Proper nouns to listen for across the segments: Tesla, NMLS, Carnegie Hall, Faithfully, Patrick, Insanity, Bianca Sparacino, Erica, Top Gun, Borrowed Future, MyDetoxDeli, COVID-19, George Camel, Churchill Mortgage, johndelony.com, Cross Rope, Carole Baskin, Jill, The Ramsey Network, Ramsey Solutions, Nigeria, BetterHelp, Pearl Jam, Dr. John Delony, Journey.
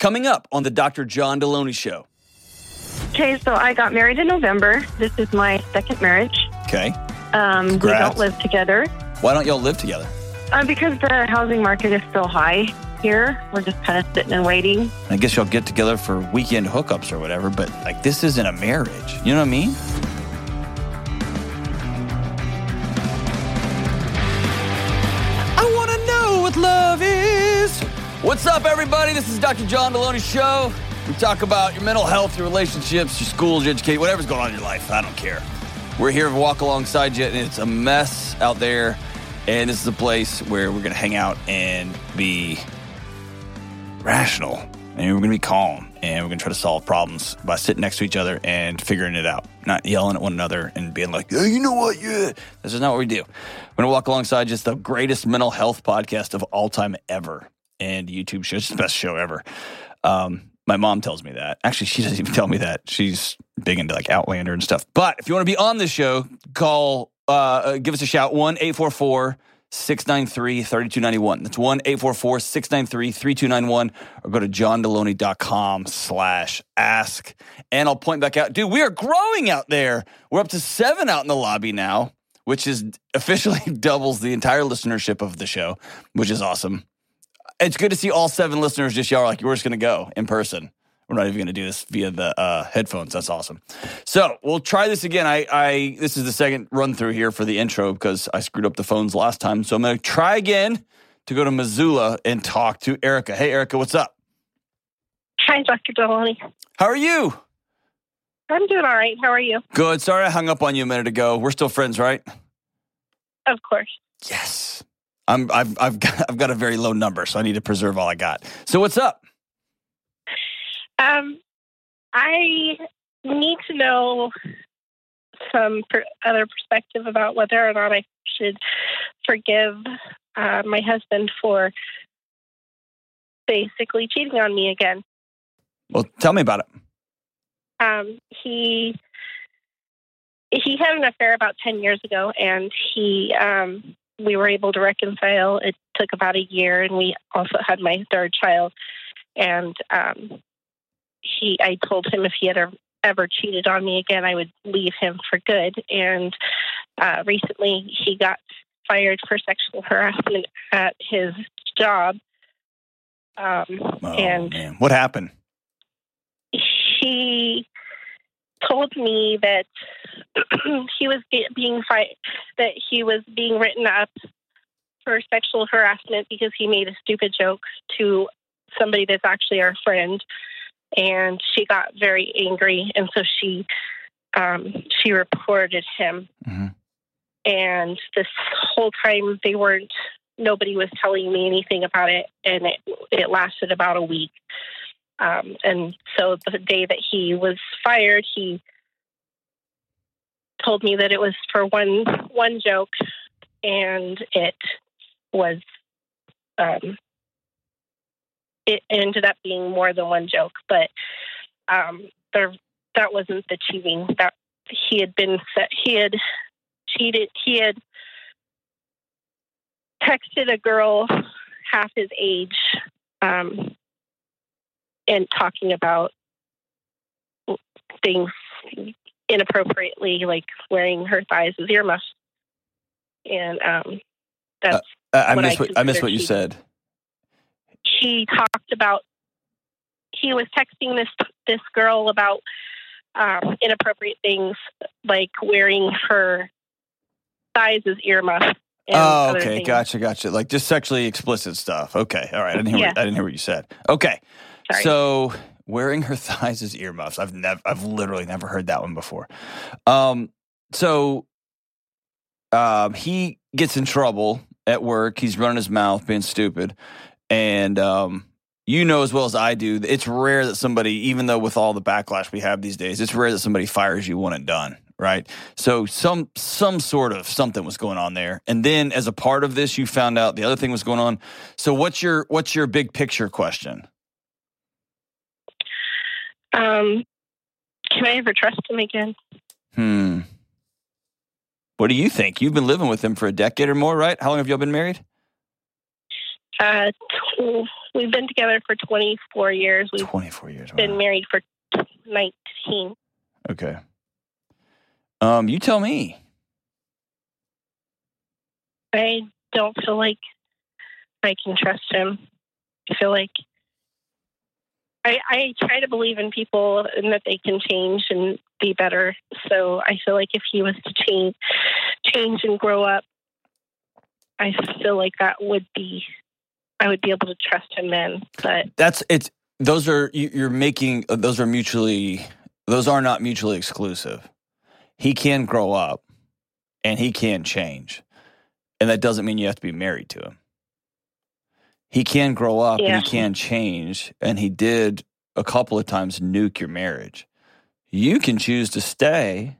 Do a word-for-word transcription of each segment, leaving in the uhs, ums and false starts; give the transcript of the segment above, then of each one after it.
Coming up on the Doctor John Delony Show. Okay, so I got married in November. This is my second marriage. Okay. Um, we don't live together. Why don't y'all live together? Uh, because the housing market is so high here. We're just kind of sitting and waiting. I guess y'all get together for weekend hookups or whatever, but like this isn't a marriage. You know what I mean? I want to know what love is. What's up, everybody? This is Doctor John Delony's show. We talk about your mental health, your relationships, your schools, your education, whatever's going on in your life. I don't care. We're here to walk alongside you, and it's a mess out there. And this is a place where we're going to hang out and be rational, and we're going to be calm, and we're going to try to solve problems by sitting next to each other and figuring it out, not yelling at one another and being like, oh, you know what, yeah. This is not what we do. We're going to walk alongside just the greatest mental health podcast of all time ever, and YouTube show. It's the best show ever. Um, my mom tells me that. Actually, she doesn't even tell me that. She's big into like Outlander and stuff. But if you want to be on this show, call, uh, give us a shout, one eight four four, six nine three, three two nine one. That's one eight four four, six nine three, three two nine one, or go to johndeloney.com slash ask. And I'll point back out, dude, we are growing out there. We're up to seven out in the lobby now, which is officially doubles the entire listenership of the show, which is awesome. It's good to see all seven listeners just y'all are like, we're just going to go in person. We're not even going to do this via the uh, headphones. That's awesome. So we'll try this again. I, I this is the second run through here for the intro because I screwed up the phones last time. So I'm going to try again to go to Missoula and talk to Erica. Hey, Erica, what's up? Hi, Doctor Delony. How are you? I'm doing all right. How are you? Good. Sorry I hung up on you a minute ago. We're still friends, right? Of course. Yes. I'm, I've, I've, got, I've got a very low number, so I need to preserve all I got. So what's up? Um, I need to know some per- other perspective about whether or not I should forgive uh, my husband for basically cheating on me again. Well, tell me about it. Um, he he had an affair about ten years ago, and he... Um, we were able to reconcile. It took about a year, and we also had my third child. And um, he, I told him if he had ever, ever cheated on me again, I would leave him for good. And uh, recently, he got fired for sexual harassment at his job. Um, oh, and man. What happened? He told me that he was be- being fi- that he was being written up for sexual harassment because he made a stupid joke to somebody that's actually our friend, and she got very angry, and so she um, she reported him. Mm-hmm. And this whole time they weren't nobody was telling me anything about it, and it it lasted about a week. Um, and so the day that he was fired, he told me that it was for one one joke, and it was um, it ended up being more than one joke. But um, there, that wasn't the cheating that he had been set. He had cheated. He had texted a girl half his age. Um, And talking about things inappropriately, like wearing her thighs as earmuffs, and um, that's uh, I, what miss I, what, I miss what you he, said. He talked about he was texting this this girl about um, inappropriate things, like wearing her thighs as earmuffs. And oh, okay, things. gotcha, gotcha. Like just sexually explicit stuff. Okay, all right. I didn't hear. Yeah. What, I didn't hear what you said. Okay. Sorry. So wearing her thighs as earmuffs. I've never, I've literally never heard that one before. Um, so um, he gets in trouble at work. He's running his mouth, being stupid. And um, you know as well as I do, it's rare that somebody, even though with all the backlash we have these days, it's rare that somebody fires you one and done, right? So some, some sort of something was going on there. And then as a part of this, you found out the other thing was going on. So what's your, what's your big picture question? Um, can I ever trust him again? Hmm. What do you think? You've been living with him for a decade or more, right? How long have y'all been married? Uh, tw- we've been together for twenty-four years. We've twenty-four years. Wow. Been married for nineteen. Okay. Um, you tell me. I don't feel like I can trust him. I feel like I, I try to believe in people and that they can change and be better. So I feel like if he was to change, change and grow up, I feel like that would be, I would be able to trust him then. But that's it's. Those are you're making. Those are mutually. Those are not mutually exclusive. He can grow up, and he can change, and that doesn't mean you have to be married to him. He can grow up, yeah. And he can change, and he did a couple of times nuke your marriage. You can choose to stay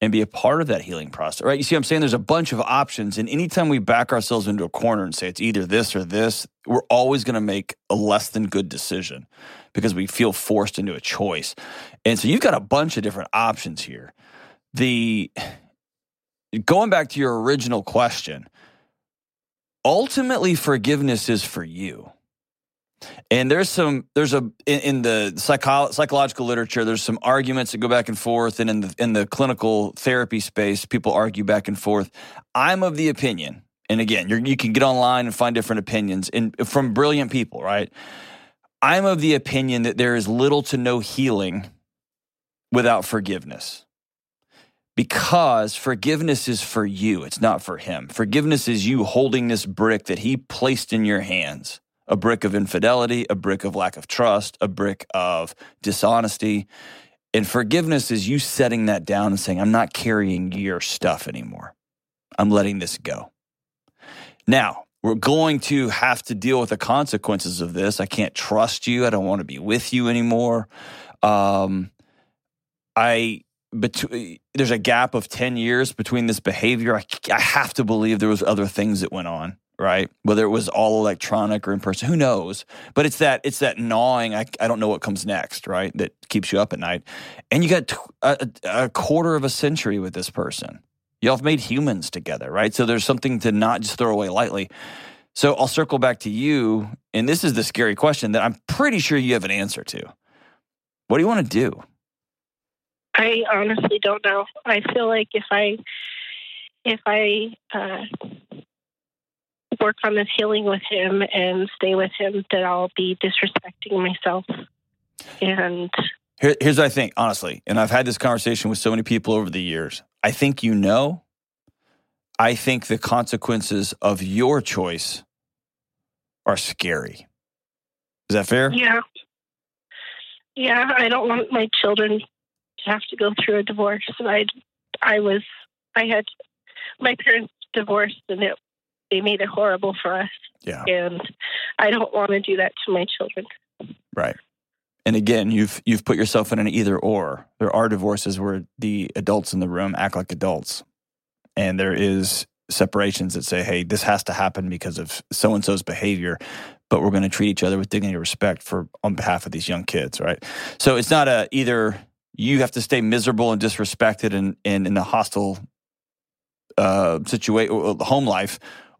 and be a part of that healing process, right? You see what I'm saying? There's a bunch of options, and anytime we back ourselves into a corner and say it's either this or this, we're always going to make a less than good decision because we feel forced into a choice. And so you've got a bunch of different options here. The going back to your original question, ultimately forgiveness is for you. And there's some there's a in, in the psycho, psychological literature, there's some arguments that go back and forth, and in the in the clinical therapy space, people argue back and forth. I'm of the opinion, and again, you're, you can get online and find different opinions in, from brilliant people, right? I'm of the opinion that there is little to no healing without forgiveness. Because forgiveness is for you, it's not for him. Forgiveness is you holding this brick that he placed in your hands, a brick of infidelity, a brick of lack of trust, a brick of dishonesty. And forgiveness is you setting that down and saying, I'm not carrying your stuff anymore. I'm letting this go. Now, we're going to have to deal with the consequences of this. I can't trust you. I don't want to be with you anymore. Um, I... Between, there's a gap of ten years between this behavior. I, I have to believe there was other things that went on, right? Whether it was all electronic or in person, who knows? But it's that it's that gnawing, I, I don't know what comes next, right? That keeps you up at night. And you got a, a quarter of a century with this person. Y'all have made humans together, right? So there's something to not just throw away lightly. So I'll circle back to you, and this is the scary question that I'm pretty sure you have an answer to. What do you want to do? I honestly don't know. I feel like if I if I uh, work on this healing with him and stay with him, that I'll be disrespecting myself. And Here, here's what I think, honestly, and I've had this conversation with so many people over the years. I think you know. I think the consequences of your choice are scary. Is that fair? Yeah. Yeah, I don't want my children have to go through a divorce. And I, I was, I had my parents divorced, and it they made it horrible for us. Yeah, and I don't want to do that to my children. Right. And again, you've you've put yourself in an either or. There are divorces where the adults in the room act like adults, and there is separations that say, "Hey, this has to happen because of so and so's behavior." But we're going to treat each other with dignity and respect for on behalf of these young kids, right? So it's not a either. You have to stay miserable and disrespected and, and in a hostile uh, situation, home life,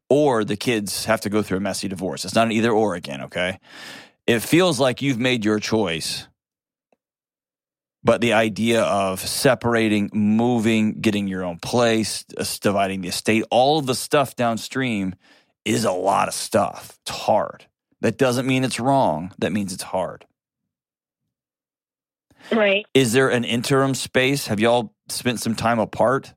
or the kids have to go through a messy divorce. It's not an either or again, okay? It feels like you've made your choice, but the idea of separating, moving, getting your own place, dividing the estate, all of the stuff downstream is a lot of stuff. It's hard. That doesn't mean it's wrong. That means it's hard. Right. Is there an interim space? Have y'all spent some time apart?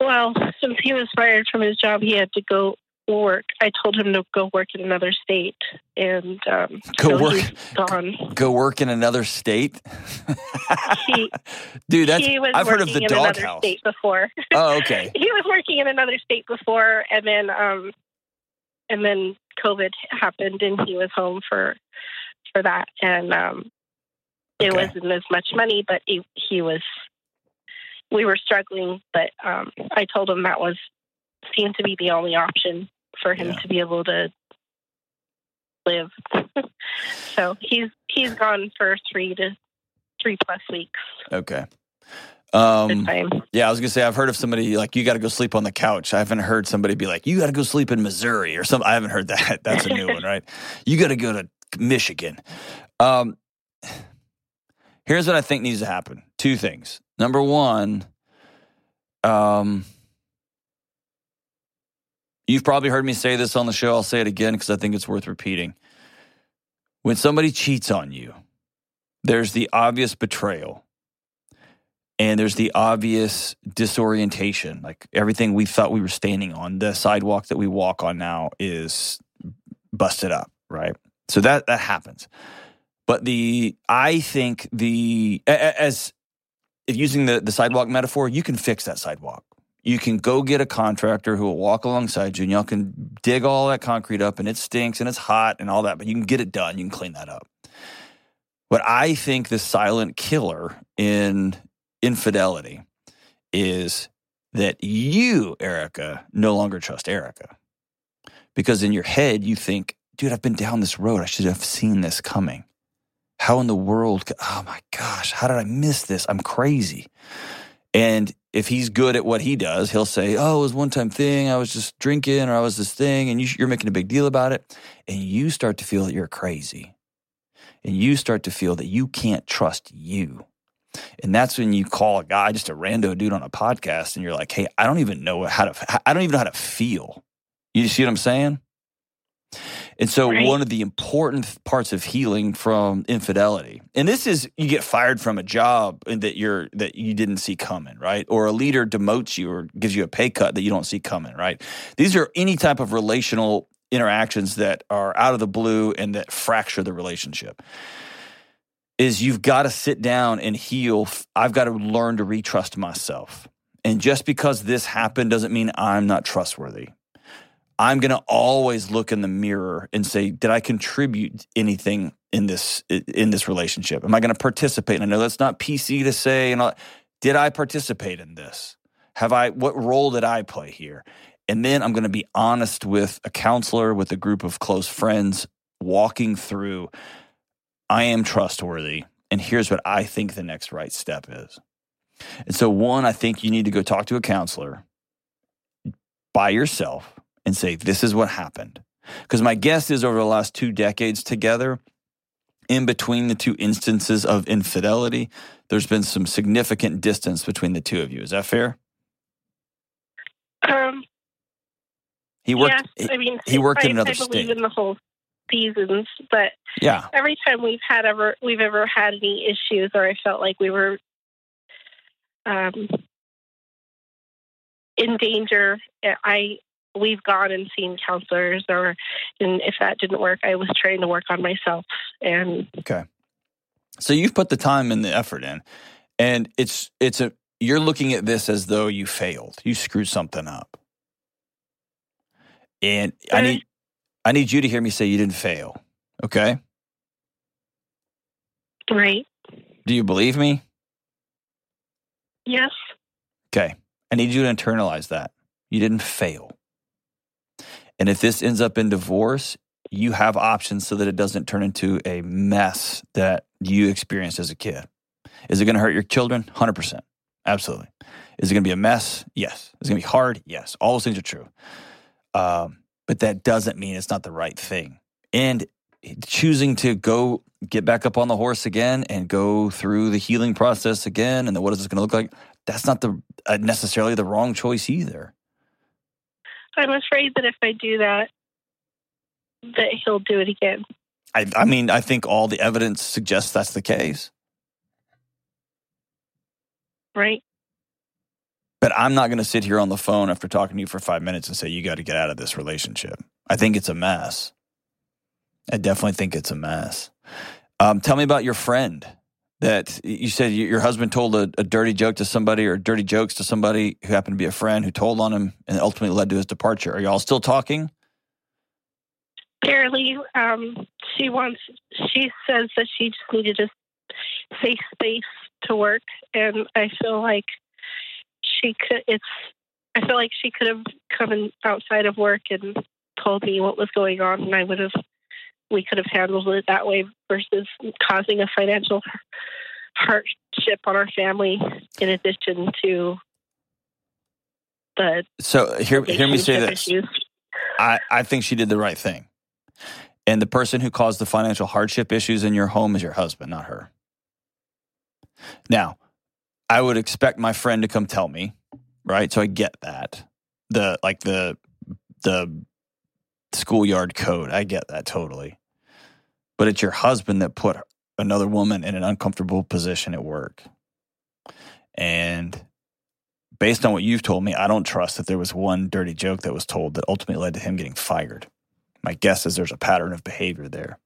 Well, since he was fired from his job, he had to go work. I told him to go work in another state, and um, go so work. He's gone. Go work in another state. he, Dude, that's he was I've heard of the doghouse state before. Oh, okay. He was working in another state before, and then um, and then COVID happened, and he was home for for that, and um. It okay. wasn't as much money, but he, he was, we were struggling, but um, I told him that was, seemed to be the only option for him yeah. to be able to live. So he's, he's gone for three to three plus weeks. Okay. Um, yeah, I was going to say, I've heard of somebody like, you got to go sleep on the couch. I haven't heard somebody be like, you got to go sleep in Missouri or something. I haven't heard that. That's a new one, right? You got to go to Michigan. Um, here's what I think needs to happen. Two things. Number one, um, you've probably heard me say this on the show. I'll say it again because I think it's worth repeating. When somebody cheats on you, there's the obvious betrayal. And there's the obvious disorientation. Like everything we thought we were standing on, the sidewalk that we walk on now is busted up, right? So that that happens. But the, I think the, as if using the, the sidewalk metaphor, you can fix that sidewalk. You can go get a contractor who will walk alongside you and y'all can dig all that concrete up and it stinks and it's hot and all that, but you can get it done. You can clean that up. But I think the silent killer in infidelity is that you, Erica, no longer trust Erica. Because in your head, you think, dude, I've been down this road. I should have seen this coming. How in the world? Could, oh my gosh, how did I miss this? I'm crazy. And if he's good at what he does, he'll say, oh, it was one time thing. I was just drinking or I was this thing. And you, you're making a big deal about it. And you start to feel that you're crazy. And you start to feel that you can't trust you. And that's when you call a guy, just a rando dude on a podcast, and you're like, hey, I don't even know how to, I don't even know how to feel. You see what I'm saying? And so right. One of the important parts of healing from infidelity, and this is you get fired from a job that you're, that you didn't see coming, right? Or a leader demotes you or gives you a pay cut that you don't see coming, right? These are any type of relational interactions that are out of the blue and that fracture the relationship. Is you've got to sit down and heal. I've got to learn to retrust myself. And just because this happened doesn't mean I'm not trustworthy. I'm going to always look in the mirror and say, did I contribute anything in this in this relationship? Am I going to participate? And I know that's not P C to say. And all, did I participate in this? Have I? What role did I play here? And then I'm going to be honest with a counselor, with a group of close friends, walking through I am trustworthy, and here's what I think the next right step is. And so one, I think you need to go talk to a counselor by yourself and say, this is what happened. Because my guess is over the last two decades together, in between the two instances of infidelity, there's been some significant distance between the two of you. Is that fair? Um, he worked, yes, I mean, he, he worked I, in another I believe state. In the whole seasons, but yeah. Every time we've had ever we've ever had any issues, or I felt like we were um, in danger, I we've gone and seen counselors, or and if that didn't work, I was trying to work on myself. And okay, so you've put the time and the effort in, and it's it's a you're looking at this as though you failed, you screwed something up, and I need. I need you to hear me say you didn't fail, okay? Right. Do you believe me? Yes. Okay. I need you to internalize that. You didn't fail. And if this ends up in divorce, you have options so that it doesn't turn into a mess that you experienced as a kid. Is it going to hurt your children? one hundred percent. Absolutely. Is it going to be a mess? Yes. Is it going to be hard? Yes. All those things are true. Um. But that doesn't mean it's not the right thing. And choosing to go get back up on the horse again and go through the healing process again and the what is this going to look like, that's not the uh, necessarily the wrong choice either. I'm afraid that if I do that, that he'll do it again. I, I mean, I think all the evidence suggests that's the case. Right. But I'm not going to sit here on the phone after talking to you for five minutes and say, you got to get out of this relationship. I think it's a mess. I definitely think it's a mess. Um, tell me about your friend that you said your husband told a, a dirty joke to somebody or dirty jokes to somebody who happened to be a friend who told on him and ultimately led to his departure. Are y'all still talking? Barely. Um, she wants, she says that she just needed a safe space to work. And I feel like, She could. It's. I feel like she could have come in outside of work and told me what was going on, and I would have. We could have handled it that way versus causing a financial heart chip on our family in addition to the... So hear, hear me say this. I, I think she did the right thing. And the person who caused the financial hardship issues in your home is your husband, not her. Now, I would expect my friend to come tell me, right? So I get that. The like the the schoolyard code, I get that totally. But it's your husband that put another woman in an uncomfortable position at work. And based on what you've told me, I don't trust that there was one dirty joke that was told that ultimately led to him getting fired. My guess is there's a pattern of behavior there.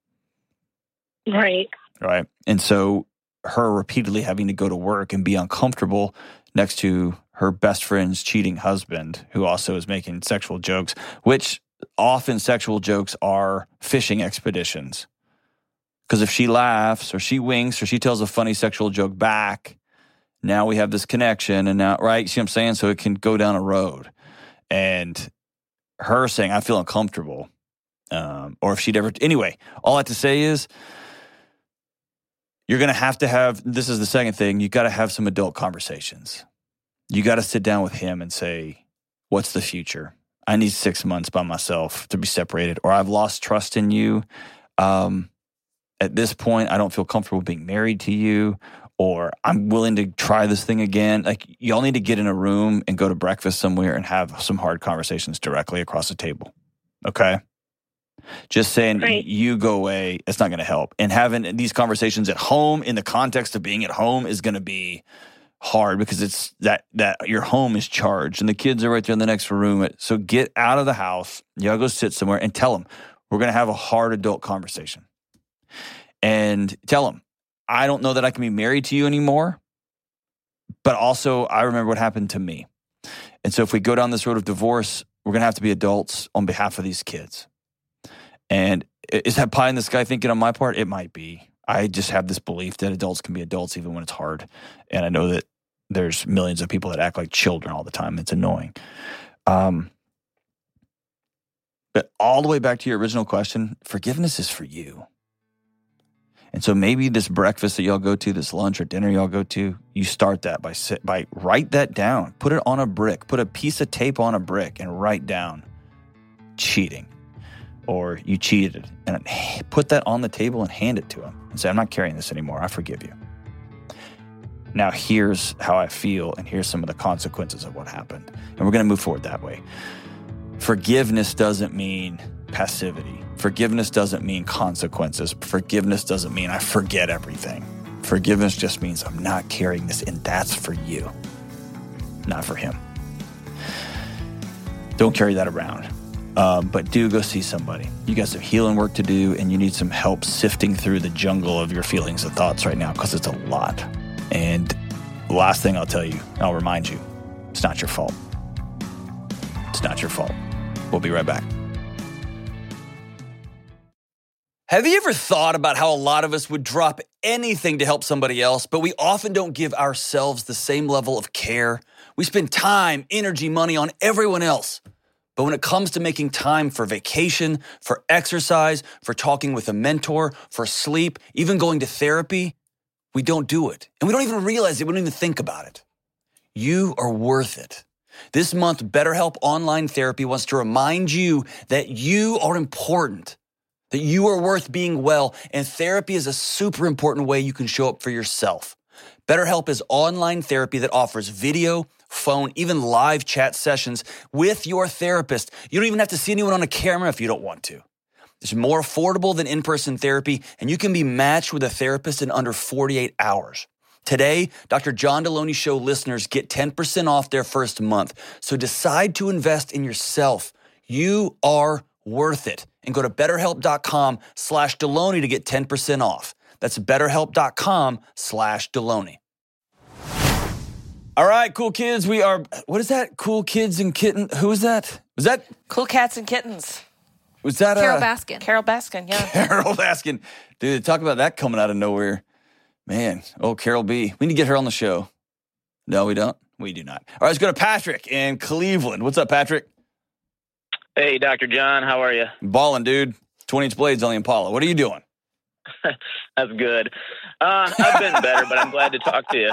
Right. Right. And so her repeatedly having to go to work and be uncomfortable next to her best friend's cheating husband, who also is making sexual jokes, which often sexual jokes are fishing expeditions. Because if she laughs or she winks or she tells a funny sexual joke back, now we have this connection and now, right? See what I'm saying? So it can go down a road. And her saying, I feel uncomfortable. Um, or if she'd ever, anyway, all I have to say is, you're going to have to have, this is the second thing, you got to have some adult conversations. You got to sit down with him and say, what's the future? I need six months by myself to be separated, or I've lost trust in you. Um, at this point, I don't feel comfortable being married to you, or I'm willing to try this thing again. Like, y'all need to get in a room and go to breakfast somewhere and have some hard conversations directly across the table. Okay? Just saying, right. You go away, it's not going to help. And having these conversations at home in the context of being at home is going to be hard, because it's that that your home is charged and the kids are right there in the next room. So get out of the house. Y'all go sit somewhere and tell them, we're going to have a hard adult conversation. And tell them, I don't know that I can be married to you anymore, but also I remember what happened to me. And so if we go down this road of divorce, we're going to have to be adults on behalf of these kids. And is that pie in the sky thinking on my part? It might be. I just have this belief that adults can be adults even when it's hard. And I know that there's millions of people that act like children all the time. It's annoying. Um, but all the way back to your original question, forgiveness is for you. And so maybe this breakfast that y'all go to, this lunch or dinner y'all go to, you start that by sit, by write that down. Put it on a brick. Put a piece of tape on a brick and write down cheating. Or you cheated, and put that on the table and hand it to him and say, I'm not carrying this anymore. I forgive you. Now here's how I feel, and here's some of the consequences of what happened. And we're going to move forward that way. Forgiveness doesn't mean passivity. Forgiveness doesn't mean consequences. Forgiveness doesn't mean I forget everything. Forgiveness just means I'm not carrying this, and that's for you, not for him. Don't carry that around. Um, but do go see somebody. You got some healing work to do, and you need some help sifting through the jungle of your feelings and thoughts right now, because it's a lot. And the last thing I'll tell you, and I'll remind you, it's not your fault. It's not your fault. We'll be right back. Have you ever thought about how a lot of us would drop anything to help somebody else, but we often don't give ourselves the same level of care? We spend time, energy, money on everyone else. But when it comes to making time for vacation, for exercise, for talking with a mentor, for sleep, even going to therapy, we don't do it. And we don't even realize it. We don't even think about it. You are worth it. This month, BetterHelp Online Therapy wants to remind you that you are important, that you are worth being well, and therapy is a super important way you can show up for yourself. BetterHelp is online therapy that offers video, phone, even live chat sessions with your therapist. You don't even have to see anyone on a camera if you don't want to. It's more affordable than in-person therapy, and you can be matched with a therapist in under forty-eight hours. Today, Doctor John Delony Show listeners get ten percent off their first month. So decide to invest in yourself. You are worth it. And go to betterhelp.com slash Delony to get ten percent off. That's betterhelp.com slash Delony. All right, cool kids, we are, what is that? Cool kids and kittens, who is that? Was that? Cool cats and kittens. Was that? Carole uh, Baskin. Carole Baskin, yeah. Carole Baskin. Dude, talk about that coming out of nowhere. Man, oh, Carole B. We need to get her on the show. No, we don't. We do not. All right, let's go to Patrick in Cleveland. What's up, Patrick? Hey, Doctor John, how are you? Ballin', dude. twenty-inch blades on the Impala. What are you doing? That's good. Uh, I've been better, but I'm glad to talk to you.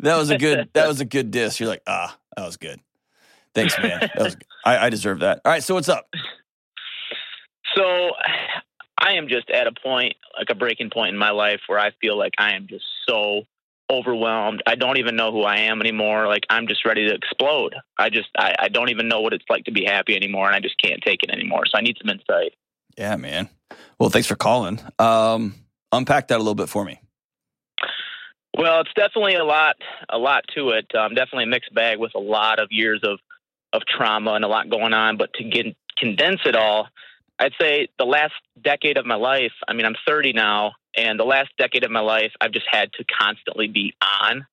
That was a good, that was a good diss. You're like, ah, that was good. Thanks, man. That was, I, I deserve that. All right. So what's up? So I am just at a point, like a breaking point in my life where I feel like I am just so overwhelmed. I don't even know who I am anymore. Like I'm just ready to explode. I just, I, I don't even know what it's like to be happy anymore, and I just can't take it anymore. So I need some insight. Yeah, man. Well, thanks for calling. Um, unpack that a little bit for me. Well, it's definitely a lot, a lot to it. Um, definitely a mixed bag with a lot of years of, of trauma and a lot going on, but to get, condense it all, I'd say the last decade of my life, I mean, I'm thirty now, and the last decade of my life, I've just had to constantly be on.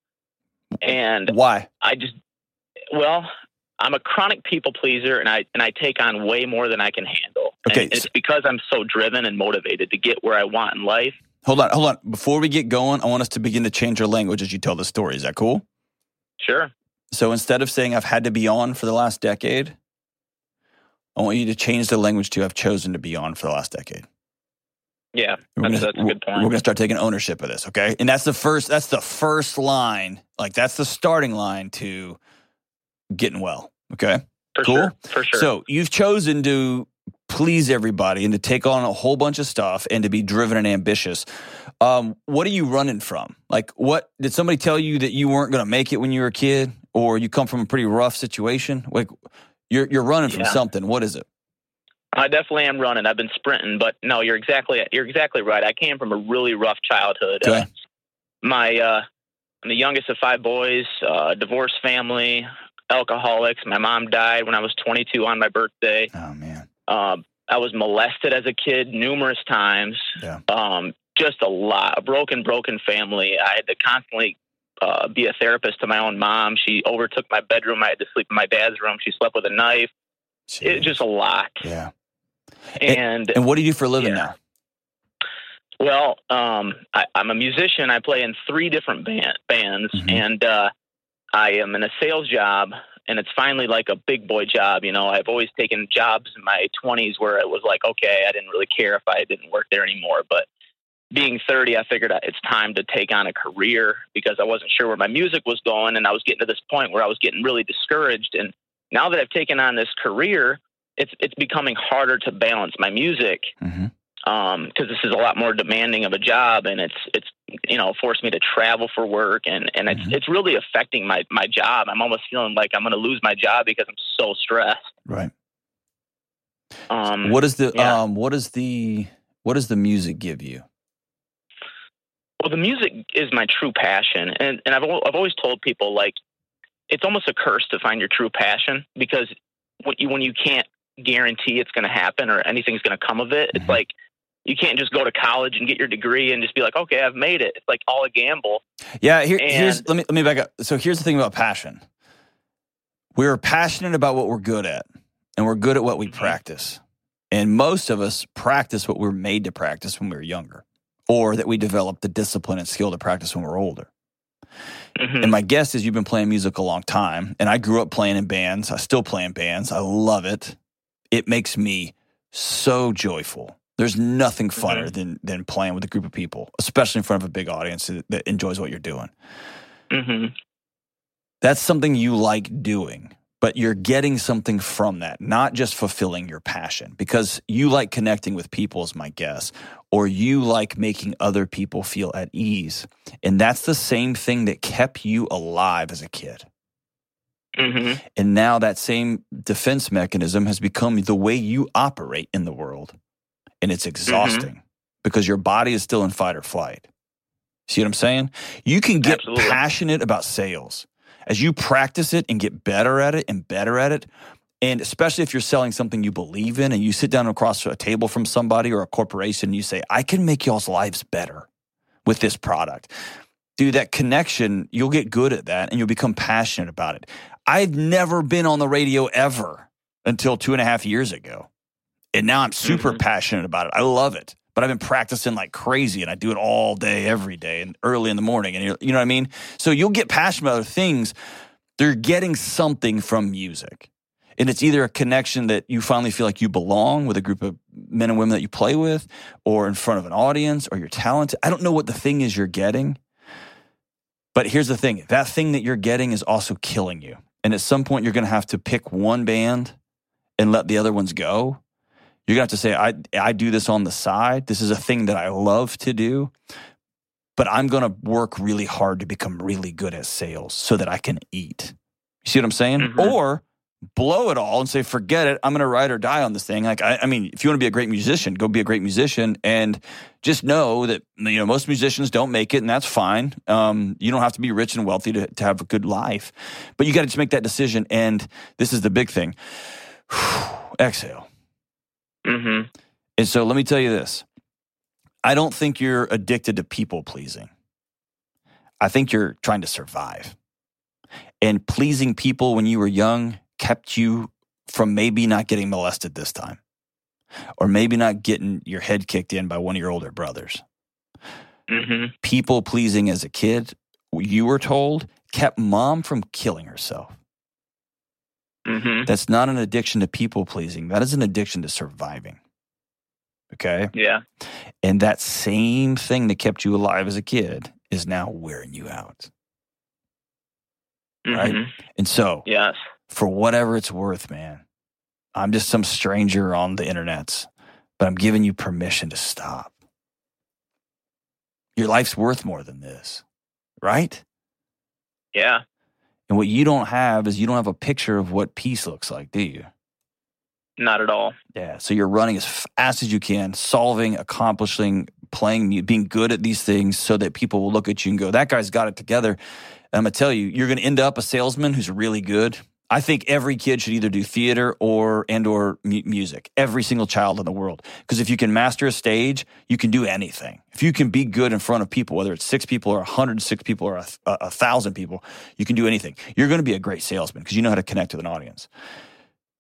And why? I just, well, I'm a chronic people pleaser, and I and I take on way more than I can handle. Okay, and it's because I'm so driven and motivated to get where I want in life. Hold on, hold on. Before we get going, I want us to begin to change our language as you tell the story. Is that cool? Sure. So instead of saying I've had to be on for the last decade, I want you to change the language to I've chosen to be on for the last decade. Yeah, gonna, that's a good point. We're going to start taking ownership of this, okay? And that's the first. That's the first line. Like that's the starting line to getting well. Okay. For cool. Sure. For sure. So you've chosen to please everybody and to take on a whole bunch of stuff and to be driven and ambitious. Um, what are you running from? Like what did somebody tell you that you weren't going to make it when you were a kid, or you come from a pretty rough situation? Like you're, you're running yeah. from something. What is it? I definitely am running. I've been sprinting, but no, you're exactly, you're exactly right. I came from a really rough childhood. Okay. Uh, my, uh, I'm the youngest of five boys, uh, divorced family, alcoholics. My mom died when I was twenty-two on my birthday. Oh man. Um, I was molested as a kid numerous times. Yeah. Um, just a lot, a broken, broken family. I had to constantly, uh, be a therapist to my own mom. She overtook my bedroom. I had to sleep in my dad's room. She slept with a knife. It's just a lot. Yeah. And, and what do you do for a living yeah. now? Well, um, I, I'm a musician. I play in three different band, bands mm-hmm. and, uh, I am in a sales job, and it's finally like a big boy job. You know, I've always taken jobs in my twenties where it was like, okay, I didn't really care if I didn't work there anymore. But being thirty, I figured it's time to take on a career because I wasn't sure where my music was going. And I was getting to this point where I was getting really discouraged. And now that I've taken on this career, it's, it's becoming harder to balance my music. Mm-hmm. Um, 'cause this is a lot more demanding of a job, and it's, it's, you know, forced me to travel for work, and, and it's, mm-hmm. it's really affecting my, my job. I'm almost feeling like I'm going to lose my job because I'm so stressed. Right. Um, what is the, yeah. um, what is the, what does the music give you? Well, the music is my true passion. And, and I've, I've always told people, like, it's almost a curse to find your true passion, because when you, when you can't guarantee it's going to happen or anything's going to come of it, mm-hmm. it's like, you can't just go to college and get your degree and just be like, okay, I've made it. It's like all a gamble. Yeah. Here, and, here's, let me, let me back up. So here's the thing about passion. We're passionate about what we're good at, and we're good at what we mm-hmm. practice. And most of us practice what we're made to practice when we were younger, or that we develop the discipline and skill to practice when we're older. Mm-hmm. And my guess is you've been playing music a long time, and I grew up playing in bands. I still play in bands. I love it. It makes me so joyful. There's nothing funner mm-hmm. than than playing with a group of people, especially in front of a big audience that, that enjoys what you're doing. Mm-hmm. That's something you like doing, but you're getting something from that, not just fulfilling your passion, because you like connecting with people is my guess, or you like making other people feel at ease. And that's the same thing that kept you alive as a kid. Mm-hmm. And now that same defense mechanism has become the way you operate in the world. And it's exhausting mm-hmm. because your body is still in fight or flight. See what I'm saying? You can get Absolutely. passionate about sales as you practice it and get better at it and better at it. And especially if you're selling something you believe in, and you sit down across a table from somebody or a corporation and you say, I can make y'all's lives better with this product. Dude, that connection, you'll get good at that and you'll become passionate about it. I've never been on the radio ever until two and a half years ago. And now I'm super mm-hmm. passionate about it. I love it. But I've been practicing like crazy, and I do it all day, every day, and early in the morning. And you're, you know what I mean? So you'll get passionate about other things. They're getting something from music. And it's either a connection that you finally feel like you belong with a group of men and women that you play with or in front of an audience or your talent. I don't know what the thing is you're getting, but here's the thing. That thing that you're getting is also killing you. And at some point, you're going to have to pick one band and let the other ones go. You're going to have to say, I I do this on the side. This is a thing that I love to do, but I'm going to work really hard to become really good at sales so that I can eat. You see what I'm saying? Mm-hmm. Or blow it all and say, forget it. I'm going to ride or die on this thing. Like, I, I mean, if you want to be a great musician, go be a great musician, and just know that, you know, most musicians don't make it, and that's fine. Um, you don't have to be rich and wealthy to, to have a good life, but you got to just make that decision. And this is the big thing. Exhale. Mm-hmm. And so let me tell you this. I don't think you're addicted to people pleasing. I think you're trying to survive. And pleasing people when you were young kept you from maybe not getting molested this time, or maybe not getting your head kicked in by one of your older brothers. Mm-hmm. People pleasing as a kid, you were told, kept mom from killing herself. Mm-hmm. That's not an addiction to people pleasing. That is an addiction to surviving. Okay? Yeah. And that same thing that kept you alive as a kid is now wearing you out. Right? Mm-hmm. And so, yes. For whatever it's worth, man, I'm just some stranger on the internets, but I'm giving you permission to stop. Your life's worth more than this, right? Yeah. And what you don't have is you don't have a picture of what peace looks like, do you? Not at all. Yeah. So you're running as fast as you can, solving, accomplishing, playing, being good at these things so that people will look at you and go, that guy's got it together. I'm going to tell you, you're going to end up a salesman who's really good. I think every kid should either do theater or and or mu- music, every single child in the world. Because if you can master a stage, you can do anything. If you can be good in front of people, whether it's six people or one hundred six people or a, a, a thousand people, you can do anything. You're going to be a great salesman because you know how to connect with an audience.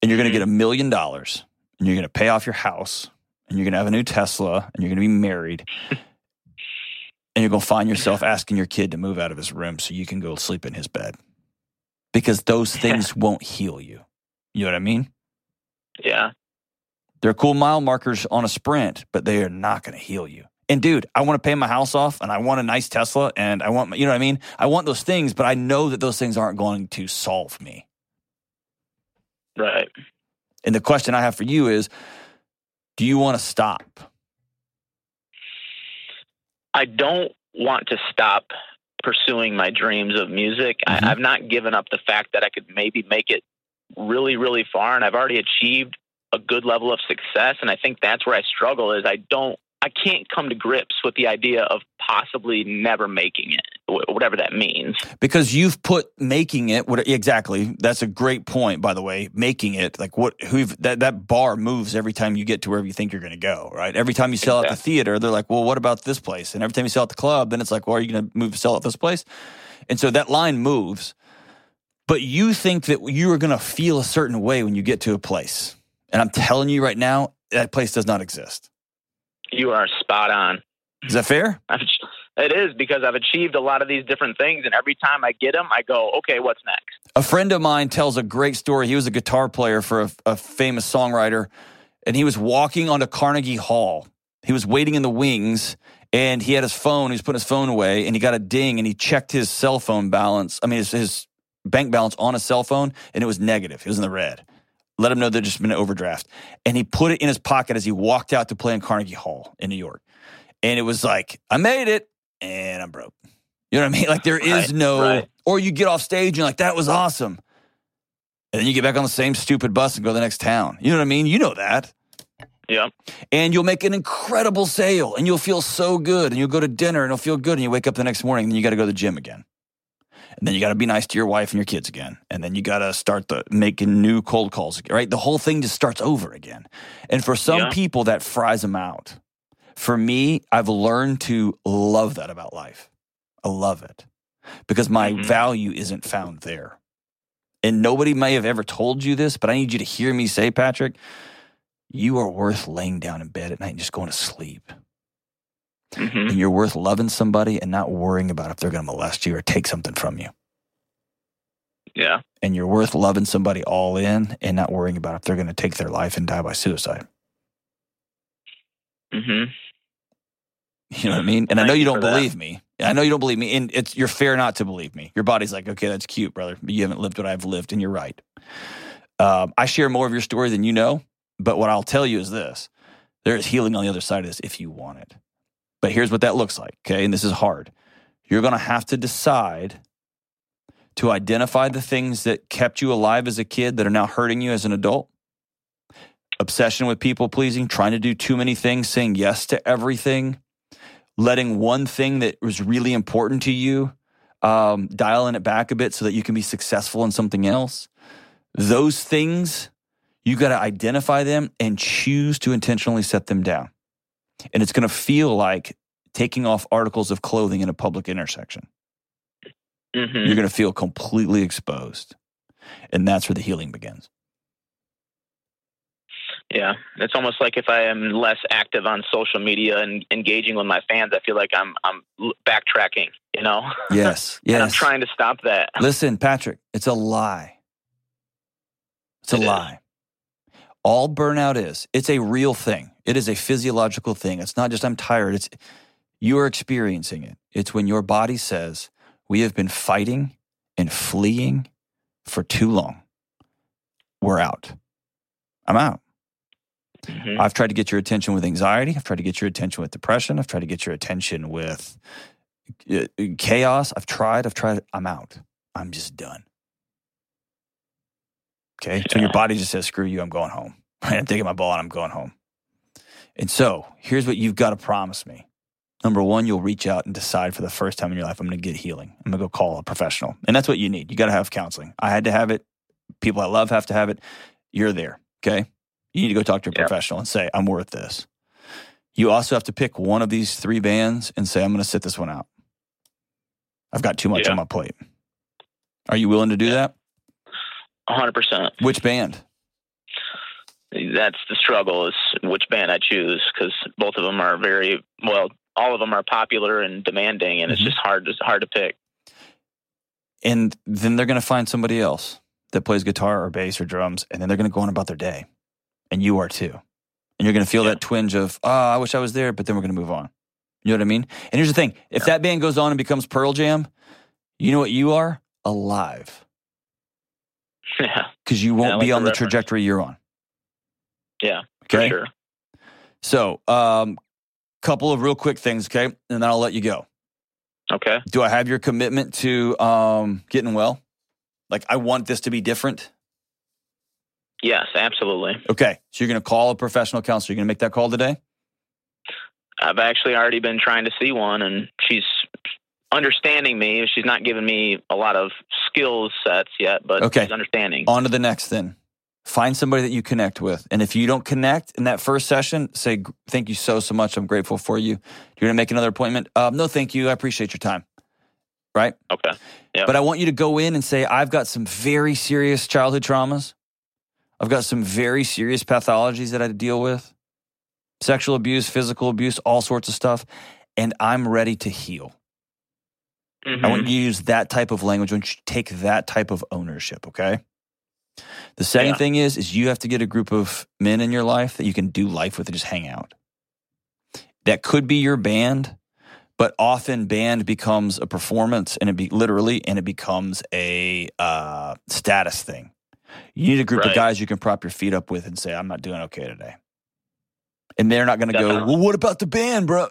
And you're going to get a million dollars, and you're going to pay off your house, and you're going to have a new Tesla, and you're going to be married. And you're going to find yourself asking your kid to move out of his room so you can go sleep in his bed, because those things won't heal you. You know what I mean? Yeah. They're cool mile markers on a sprint, but they are not going to heal you. And dude, I want to pay my house off, and I want a nice Tesla, and I want, my, you know what I mean? I want those things, but I know that those things aren't going to solve me. Right. And the question I have for you is, do you want to stop? I don't want to stop pursuing my dreams of music. Mm-hmm. I, I've not given up the fact that I could maybe make it really, really far, and I've already achieved a good level of success. And I think that's where I struggle is I don't, I can't come to grips with the idea of possibly never making it, whatever that means. Because you've put making it, what, exactly. That's a great point, by the way, making it. Like what, who've, that, that bar moves every time you get to wherever you think you're going to go, right? Every time you sell exactly. out the theater, they're like, well, what about this place? And every time you sell out the club, then it's like, well, are you going to move to sell out this place? And so that line moves. But you think that you are going to feel a certain way when you get to a place. And I'm telling you right now, that place does not exist. You are spot on. Is that fair? It is, because I've achieved a lot of these different things, and every time I get them, I go, okay, what's next? A friend of mine tells a great story. He was a guitar player for a, a famous songwriter, and he was walking onto Carnegie Hall. He was waiting in the wings, and he had his phone. He was putting his phone away, and he got a ding, and he checked his cell phone balance. I mean, his, his bank balance on his cell phone, and it was negative. It was in the red. Let him know there'd just been an overdraft. And he put it in his pocket as he walked out to play in Carnegie Hall in New York. And it was like, I made it, and I'm broke. You know what I mean? Like there right, is no, right. Or you get off stage and you're like, that was awesome. And then you get back on the same stupid bus and go to the next town. You know what I mean? You know that. Yeah. And you'll make an incredible sale, and you'll feel so good. And you'll go to dinner, and it'll feel good. And you wake up the next morning, and then you got to go to the gym again. And then you got to be nice to your wife and your kids again. And then you got to start the making new cold calls, right? The whole thing just starts over again. And for some yeah. people, that fries them out. For me, I've learned to love that about life. I love it because my mm-hmm. value isn't found there. And nobody may have ever told you this, but I need you to hear me say, Patrick, you are worth laying down in bed at night and just going to sleep. Mm-hmm. And you're worth loving somebody and not worrying about if they're going to molest you or take something from you. Yeah. And you're worth loving somebody all in and not worrying about if they're going to take their life and die by suicide. Mm-hmm. You know what I mean? And Thank I know you don't believe that. me. I know you don't believe me. And it's you're fair not to believe me. Your body's like, okay, that's cute, brother. But you haven't lived what I've lived, and you're right. Um, I share more of your story than you know. But what I'll tell you is this. There is healing on the other side of this if you want it. But here's what that looks like, okay? And this is hard. You're going to have to decide to identify the things that kept you alive as a kid that are now hurting you as an adult. Obsession with people pleasing, trying to do too many things, saying yes to everything, letting one thing that was really important to you, um, dialing it back a bit so that you can be successful in something else. Those things, you got to identify them and choose to intentionally set them down. And it's going to feel like taking off articles of clothing in a public intersection. Mm-hmm. You're going to feel completely exposed. And that's where the healing begins. Yeah. It's almost like if I am less active on social media and engaging with my fans, I feel like I'm I'm backtracking, you know? Yes. Yes. And I'm trying to stop that. Listen, Patrick, it's a lie. It's a it lie. Is. All burnout is, it's a real thing. It is a physiological thing. It's not just I'm tired. It's you're experiencing it. It's when your body says, we have been fighting and fleeing for too long. We're out. I'm out. Mm-hmm. I've tried to get your attention with anxiety. I've tried to get your attention with depression. I've tried to get your attention with chaos. I've tried. I've tried. I'm out. I'm just done. Okay? Yeah. So your body just says, screw you, I'm going home. I'm taking my ball and I'm going home. And so here's what you've got to promise me. Number one, you'll reach out and decide for the first time in your life, I'm going to get healing. I'm going to go call a professional. And that's what you need. You got to have counseling. I had to have it. People I love have to have it. You're there. Okay? You need to go talk to a yep. professional and say, I'm worth this. You also have to pick one of these three bands and say, I'm going to sit this one out. I've got too much yeah. on my plate. Are you willing to do yeah. that? one hundred percent. Which band? That's the struggle, is which band I choose, because both of them are very, well, all of them are popular and demanding, and mm-hmm. it's just hard to, hard to pick. And then they're going to find somebody else that plays guitar or bass or drums, and then they're going to go on about their day. And you are too. And you're going to feel yeah. that twinge of, oh, I wish I was there, but then we're going to move on. You know what I mean? And here's the thing. If yeah. that band goes on and becomes Pearl Jam, you know what you are? Alive. Yeah. Because you won't yeah, like be on the, the trajectory you're on. Yeah, okay? For sure. So, um, couple of real quick things, okay? And then I'll let you go. Okay. Do I have your commitment to um, getting well? Like, I want this to be different. Yes, absolutely. Okay. So you're going to call a professional counselor. You're going to make that call today? I've actually already been trying to see one, and she's understanding me. She's not giving me a lot of skill sets yet, but okay. she's understanding. On to the next then. Find somebody that you connect with. And if you don't connect in that first session, say, thank you so, so much. I'm grateful for you. You're going to make another appointment? Um, no, thank you. I appreciate your time. Right? Okay. Yep. But I want you to go in and say, I've got some very serious childhood traumas. I've got some very serious pathologies that I deal with, sexual abuse, physical abuse, all sorts of stuff, and I'm ready to heal. Mm-hmm. I want you to use that type of language. I want you to take that type of ownership, okay? The second yeah. thing is, is you have to get a group of men in your life that you can do life with and just hang out. That could be your band, but often band becomes a performance, and it be literally, and it becomes a uh, status thing. You need a group right. of guys you can prop your feet up with and say, I'm not doing okay today. And they're not going to go, well, what about the band, bro?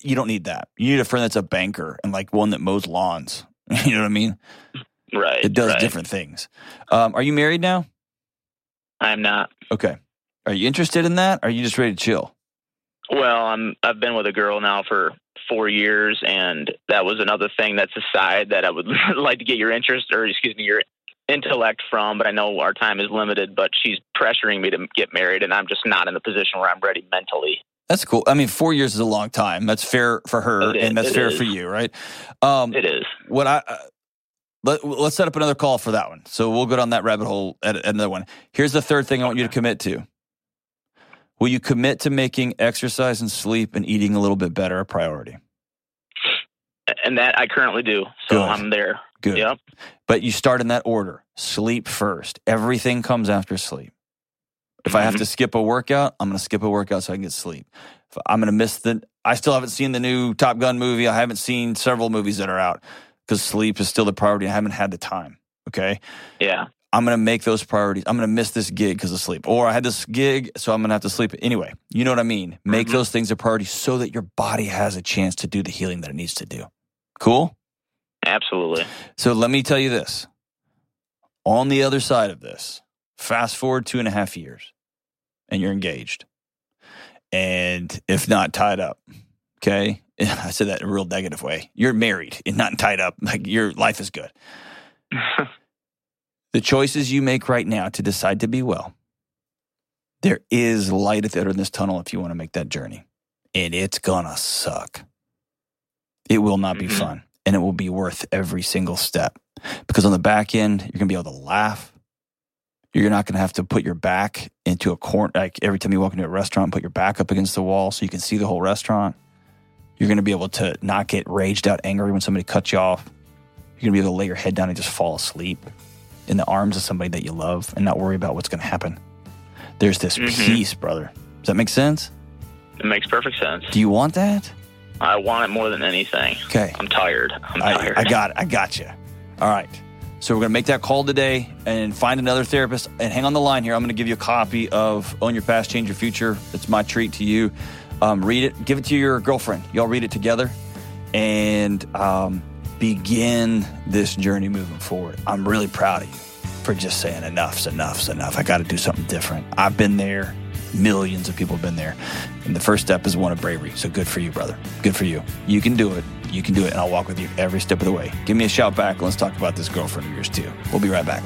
You don't need that. You need a friend that's a banker and like one that mows lawns. You know what I mean? Right. It does right. different things. Um, are you married now? I'm not. Okay. Are you interested in that? Or are you just ready to chill? Well, I'm, I've been with a girl now for four years. And that was another thing that's aside that I would like to get your interest or excuse me, your intellect from, but I know our time is limited, but she's pressuring me to get married, and I'm just not in the position where I'm ready mentally. That's cool. I mean, four years is a long time. That's fair for her, it and is. that's it fair is. for you, right? Um, it is. What I uh, let, let's set up another call for that one. So we'll go down that rabbit hole at, at another one. Here's the third thing I want you to commit to. Will you commit to making exercise and sleep and eating a little bit better a priority? And that I currently do, so Good. I'm there. Good. Yep. But you start in that order. Sleep first. Everything comes after sleep. If mm-hmm. I have to skip a workout, I'm going to skip a workout so I can get sleep. I'm going to miss the, I still haven't seen the new Top Gun movie. I haven't seen several movies that are out because sleep is still the priority. I haven't had the time. Okay. Yeah. I'm going to make those priorities. I'm going to miss this gig because of sleep. Or I had this gig, so I'm going to have to sleep anyway. You know what I mean? Make mm-hmm. those things a priority so that your body has a chance to do the healing that it needs to do. Cool? Absolutely. So let me tell you this. On the other side of this, fast forward two and a half years, and you're engaged. And if not tied up, okay? I said that in a real negative way. You're married and not tied up. Like, your life is good. The choices you make right now to decide to be well, there is light at the end of this tunnel if you want to make that journey. And it's going to suck. It will not be mm-hmm. fun. And it will be worth every single step. Because on the back end, you're going to be able to laugh. You're not going to have to put your back into a corner. Like every time you walk into a restaurant, put your back up against the wall so you can see the whole restaurant. You're going to be able to not get raged out, angry when somebody cuts you off. You're going to be able to lay your head down and just fall asleep in the arms of somebody that you love and not worry about what's going to happen. There's this mm-hmm. peace, brother. Does that make sense? It makes perfect sense. Do you want that? I want it more than anything. Okay. I'm tired. I'm I, tired. I got it. I got you. All right. So we're going to make that call today and find another therapist. And hang on the line here. I'm going to give you a copy of Own Your Past, Change Your Future. It's my treat to you. Um, read it. Give it to your girlfriend. Y'all read it together. And... Um, begin this journey moving forward. I'm really proud of you for just saying enough's enough's enough. I got to do something different. I've been there. Millions of people have been there. And the first step is one of bravery. So good for you, brother. Good for you. You can do it. You can do it. And I'll walk with you every step of the way. Give me a shout back. Let's talk about this girlfriend of yours too. We'll be right back.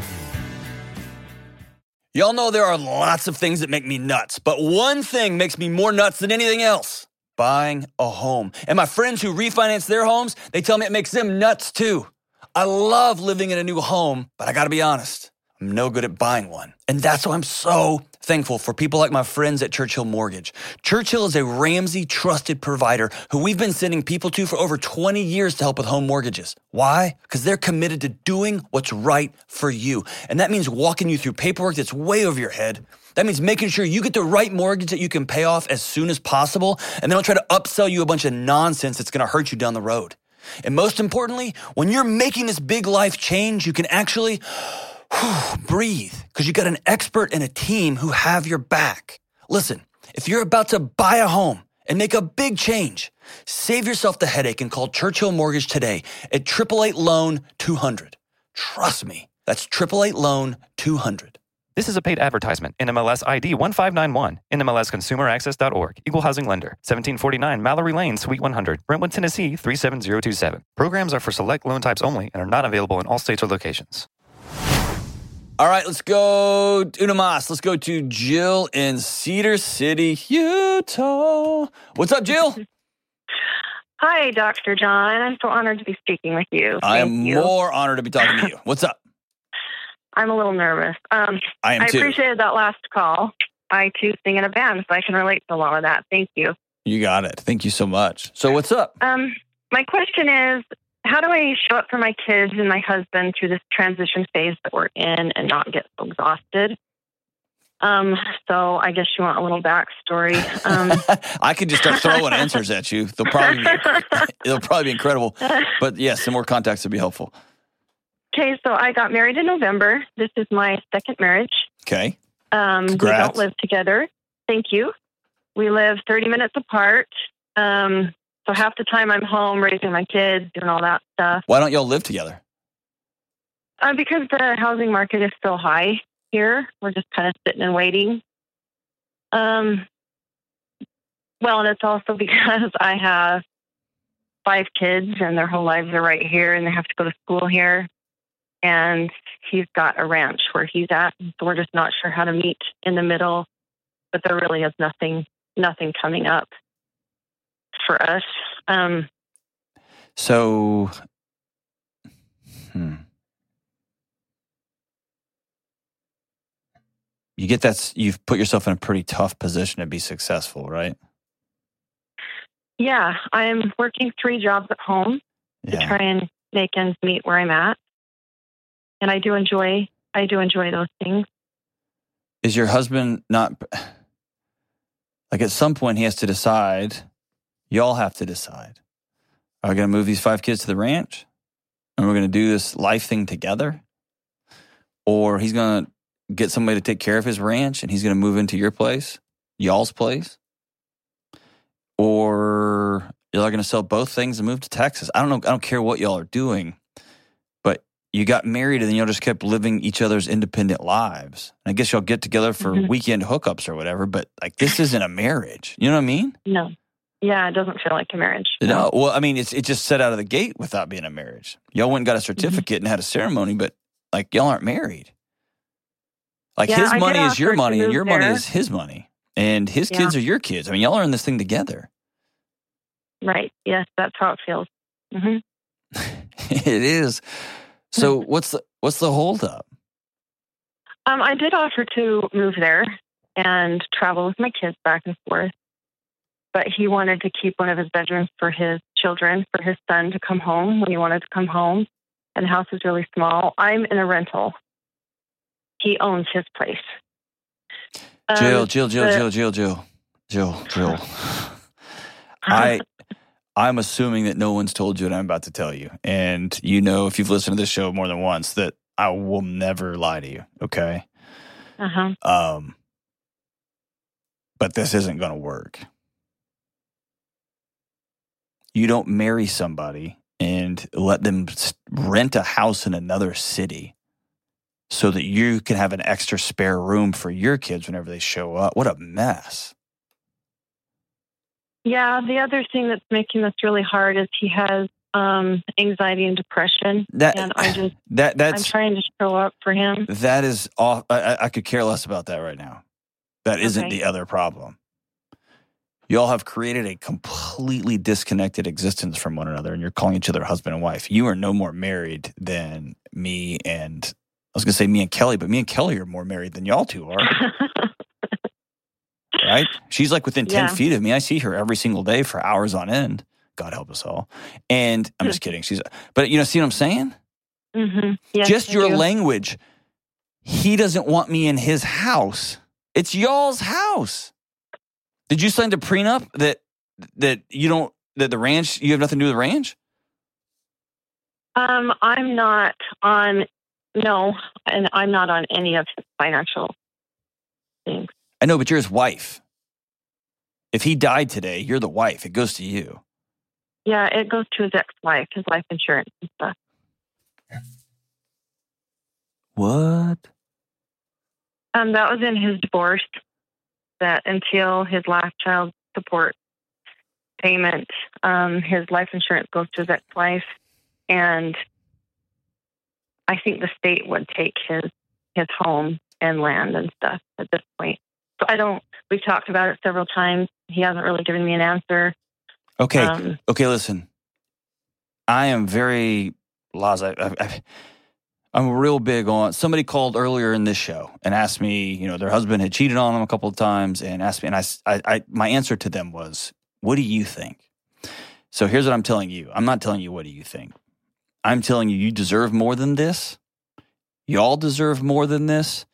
Y'all know there are lots of things that make me nuts, but one thing makes me more nuts than anything else. Buying a home. And my friends who refinance their homes, they tell me it makes them nuts too. I love living in a new home, but I gotta be honest, I'm no good at buying one. And that's why I'm so thankful for people like my friends at Churchill Mortgage. Churchill is a Ramsey trusted provider who we've been sending people to for over twenty years to help with home mortgages. Why? Because they're committed to doing what's right for you. And that means walking you through paperwork that's way over your head. That means making sure you get the right mortgage that you can pay off as soon as possible, and they don't try to upsell you a bunch of nonsense that's going to hurt you down the road. And most importantly, when you're making this big life change, you can actually breathe because you got an expert and a team who have your back. Listen, if you're about to buy a home and make a big change, save yourself the headache and call Churchill Mortgage today at eight eight eight loan two hundred. Trust me, that's eight eight eight loan two hundred. This is a paid advertisement. N M L S I D one five nine one. N M L S consumer access dot org. Equal housing lender. seventeen forty-nine Mallory Lane, Suite one hundred. Brentwood, Tennessee, three seven zero two seven. Programs are for select loan types only and are not available in all states or locations. All right, let's go una más. Let's go to Jill in Cedar City, Utah. What's up, Jill? Hi, Doctor John. I'm so honored to be speaking with you. Thank I am you. more honored to be talking to you. What's up? I'm a little nervous. Um, I am I too. I appreciated that last call. I, too, sing in a band, so I can relate to a lot of that. Thank you. You got it. Thank you so much. So what's up? Um, my question is, how do I show up for my kids and my husband through this transition phase that we're in and not get so exhausted? Um, so I guess you want a little backstory. Um, I could just start throwing answers at you. They'll probably be, it'll probably be incredible. But, yes, yeah, some more context would be helpful. Okay, so I got married in November. This is my second marriage. Okay. Um, we don't live together. Thank you. We live thirty minutes apart. Um, so half the time I'm home raising my kids, doing all that stuff. Why don't y'all live together? Uh, because the housing market is so high here. We're just kind of sitting and waiting. Um. Well, and it's also because I have five kids and their whole lives are right here and they have to go to school here. And he's got a ranch where he's at. So we're just not sure how to meet in the middle. But there really is nothing, nothing coming up for us. Um, so, hmm. you get that, you've put yourself in a pretty tough position to be successful, right? Yeah. I'm working three jobs at home yeah. to try and make ends meet where I'm at. And I do enjoy, I do enjoy those things. Is your husband not, Like at some point he has to decide, y'all have to decide. Are we going to move these five kids to the ranch? And we're going to do this life thing together? Or he's going to get somebody to take care of his ranch and he's going to move into your place, y'all's place? Or y'all are going to sell both things and move to Texas? I don't know. I don't care what y'all are doing. But you got married and then y'all just kept living each other's independent lives. And I guess y'all get together for mm-hmm. weekend hookups or whatever, but like this isn't a marriage. You know what I mean? No. Yeah, it doesn't feel like a marriage. No. no well, I mean, it's it just set out of the gate without being a marriage. Y'all went and got a certificate mm-hmm. and had a ceremony, but like y'all aren't married. Like yeah, his I money is your money and your there. money is his money. And his yeah. kids are your kids. I mean, y'all are in this thing together. Right. Yes, that's how it feels. Mm-hmm. It is. So what's the what's the holdup? Um, I did offer to move there and travel with my kids back and forth. But he wanted to keep one of his bedrooms for his children, for his son to come home when he wanted to come home. And the house is really small. I'm in a rental. He owns his place. Um, Jill, Jill, Jill, the, Jill, Jill, Jill, Jill, Jill. I, I'm assuming that no one's told you what I'm about to tell you. And you know, if you've listened to this show more than once, that I will never lie to you. Okay. Uh-huh. Um, but this isn't going to work. You don't marry somebody and let them rent a house in another city so that you can have an extra spare room for your kids whenever they show up. What a mess. Yeah, the other thing that's making this really hard is he has um, anxiety and depression. That, and I just, that, that's, I'm trying to show up for him. That is off. I, I could care less about that right now. That isn't okay. The other problem. Y'all have created a completely disconnected existence from one another, and you're calling each other husband and wife. You are no more married than me and, I was going to say me and Kelly, but me and Kelly are more married than y'all two are. Right? She's like within ten yeah. feet of me. I see her every single day for hours on end. God help us all. And I'm just kidding. She's, but you know, see what I'm saying? Mm-hmm. Yes, just your do. language. He doesn't want me in his house. It's y'all's house. Did you sign the prenup that that you don't that the ranch you have nothing to do with the ranch? Um, I'm not on no, and I'm not on any of his financial things. I know, but you're his wife. If he died today, you're the wife. It goes to you. Yeah, it goes to his ex-wife, his life insurance and stuff. What? Um, that was in his divorce. That until his last child support payment, um, his life insurance goes to his ex-wife, and I think the state would take his his home and land and stuff at this point. So I don't. We've talked about it several times. He hasn't really given me an answer. Okay. Um, okay. Listen, I am very laissez. I, I, I'm real big on, somebody called earlier in this show and asked me, you know, their husband had cheated on them a couple of times and asked me, and I, I, I, my answer to them was, what do you think? So here's what I'm telling you. I'm not telling you what do you think. I'm telling you, you deserve more than this. Y'all deserve more than this.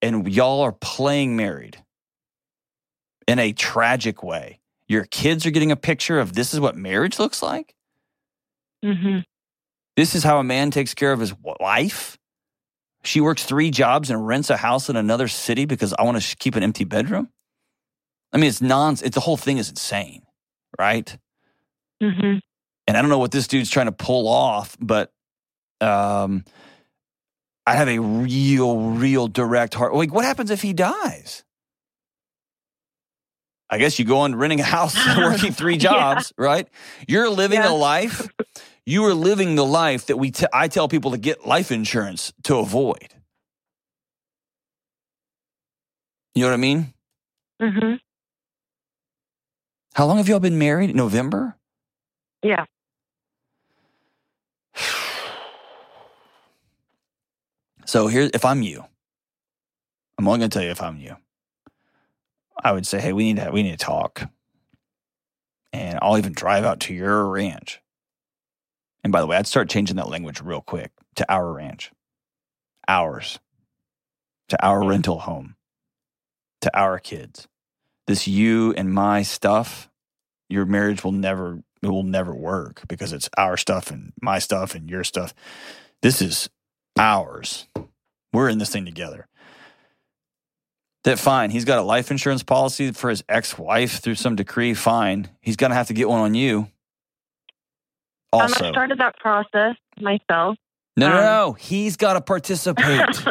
And y'all are playing married in a tragic way. Your kids are getting a picture of this is what marriage looks like. Mm-hmm. This is how a man takes care of his wife. She works three jobs and rents a house in another city because I want to keep an empty bedroom. I mean, it's nonsense. It's, the whole thing is insane, right? Mm-hmm. And I don't know what this dude's trying to pull off, but um, I have a real, real direct heart. Like, what happens if he dies? I guess you go on renting a house and working three jobs, yeah. right? You're living yeah. a life. You are living the life that we t- I tell people to get life insurance to avoid. You know what I mean? Mm-hmm. How long have y'all been married? November? Yeah. So here, if I'm you, I'm only going to tell you if I'm you. I would say, hey, we need to we need to talk. And I'll even drive out to your ranch. And by the way, I'd start changing that language real quick to our ranch, ours, to our rental home, to our kids, this you and my stuff, your marriage will never, it will never work because it's our stuff and my stuff and your stuff. This is ours. We're in this thing together. That fine. He's got a life insurance policy for his ex-wife through some decree. Fine. He's going to have to get one on you. Also. I started that process myself. No, um, no, no. He's got to participate.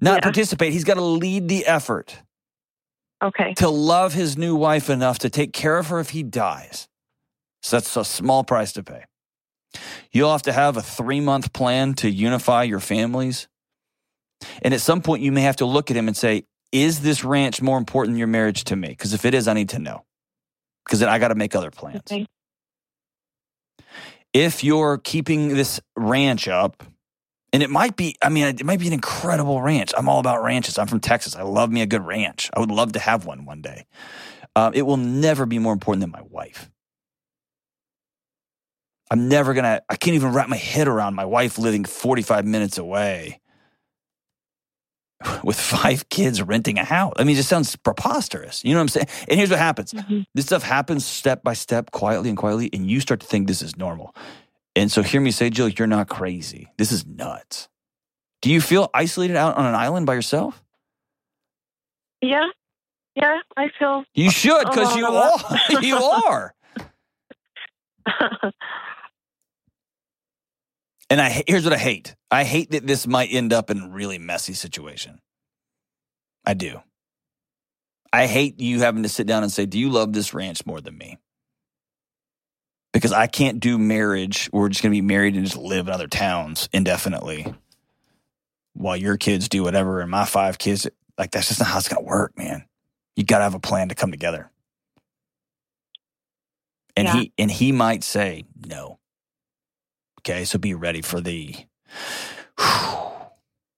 Not yeah. participate. He's got to lead the effort. Okay. To love his new wife enough to take care of her if he dies. So that's a small price to pay. You'll have to have a three-month plan to unify your families. And at some point, you may have to look at him and say, is this ranch more important than your marriage to me? Because if it is, I need to know. Because then I got to make other plans. Okay. If you're keeping this ranch up, and it might be, I mean, it might be an incredible ranch. I'm all about ranches. I'm from Texas. I love me a good ranch. I would love to have one one day. Uh, it will never be more important than my wife. I'm never going to, I can't even wrap my head around my wife living forty-five minutes away with five kids renting a house. I mean, it just sounds preposterous. You know what I'm saying? And here's what happens. Mm-hmm. This stuff happens step by step, quietly and quietly, and you start to think this is normal. And so hear me say, Jill, you're not crazy. This is nuts. Do you feel isolated out on an island by yourself? Yeah. Yeah, I feel. You should, because you are. You are. And I here's what I hate. I hate that this might end up in a really messy situation. I do. I hate you having to sit down and say, do you love this ranch more than me? Because I can't do marriage. We're just going to be married and just live in other towns indefinitely while your kids do whatever and my five kids. Like, that's just not how it's going to work, man. You got to have a plan to come together. And yeah. he and he might say no. Okay, so be ready for the... Whew.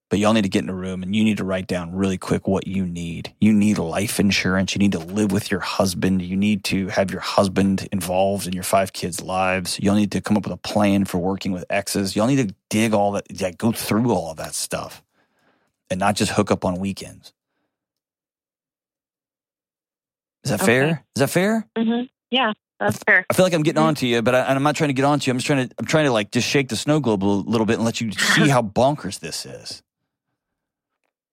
But y'all need to get in a room and you need to write down really quick what you need. You need life insurance. You need to live with your husband. You need to have your husband involved in your five kids' lives. You'll need to come up with a plan for working with exes. Y'all need to dig all that, like, go through all of that stuff and not just hook up on weekends. Is that okay. fair? Is that fair? Mm-hmm. Yeah. That's fair. I feel like I'm getting on to you, but I, and I'm not trying to get on to you. I'm just trying to, I'm trying to like just shake the snow globe a little bit and let you see how bonkers this is.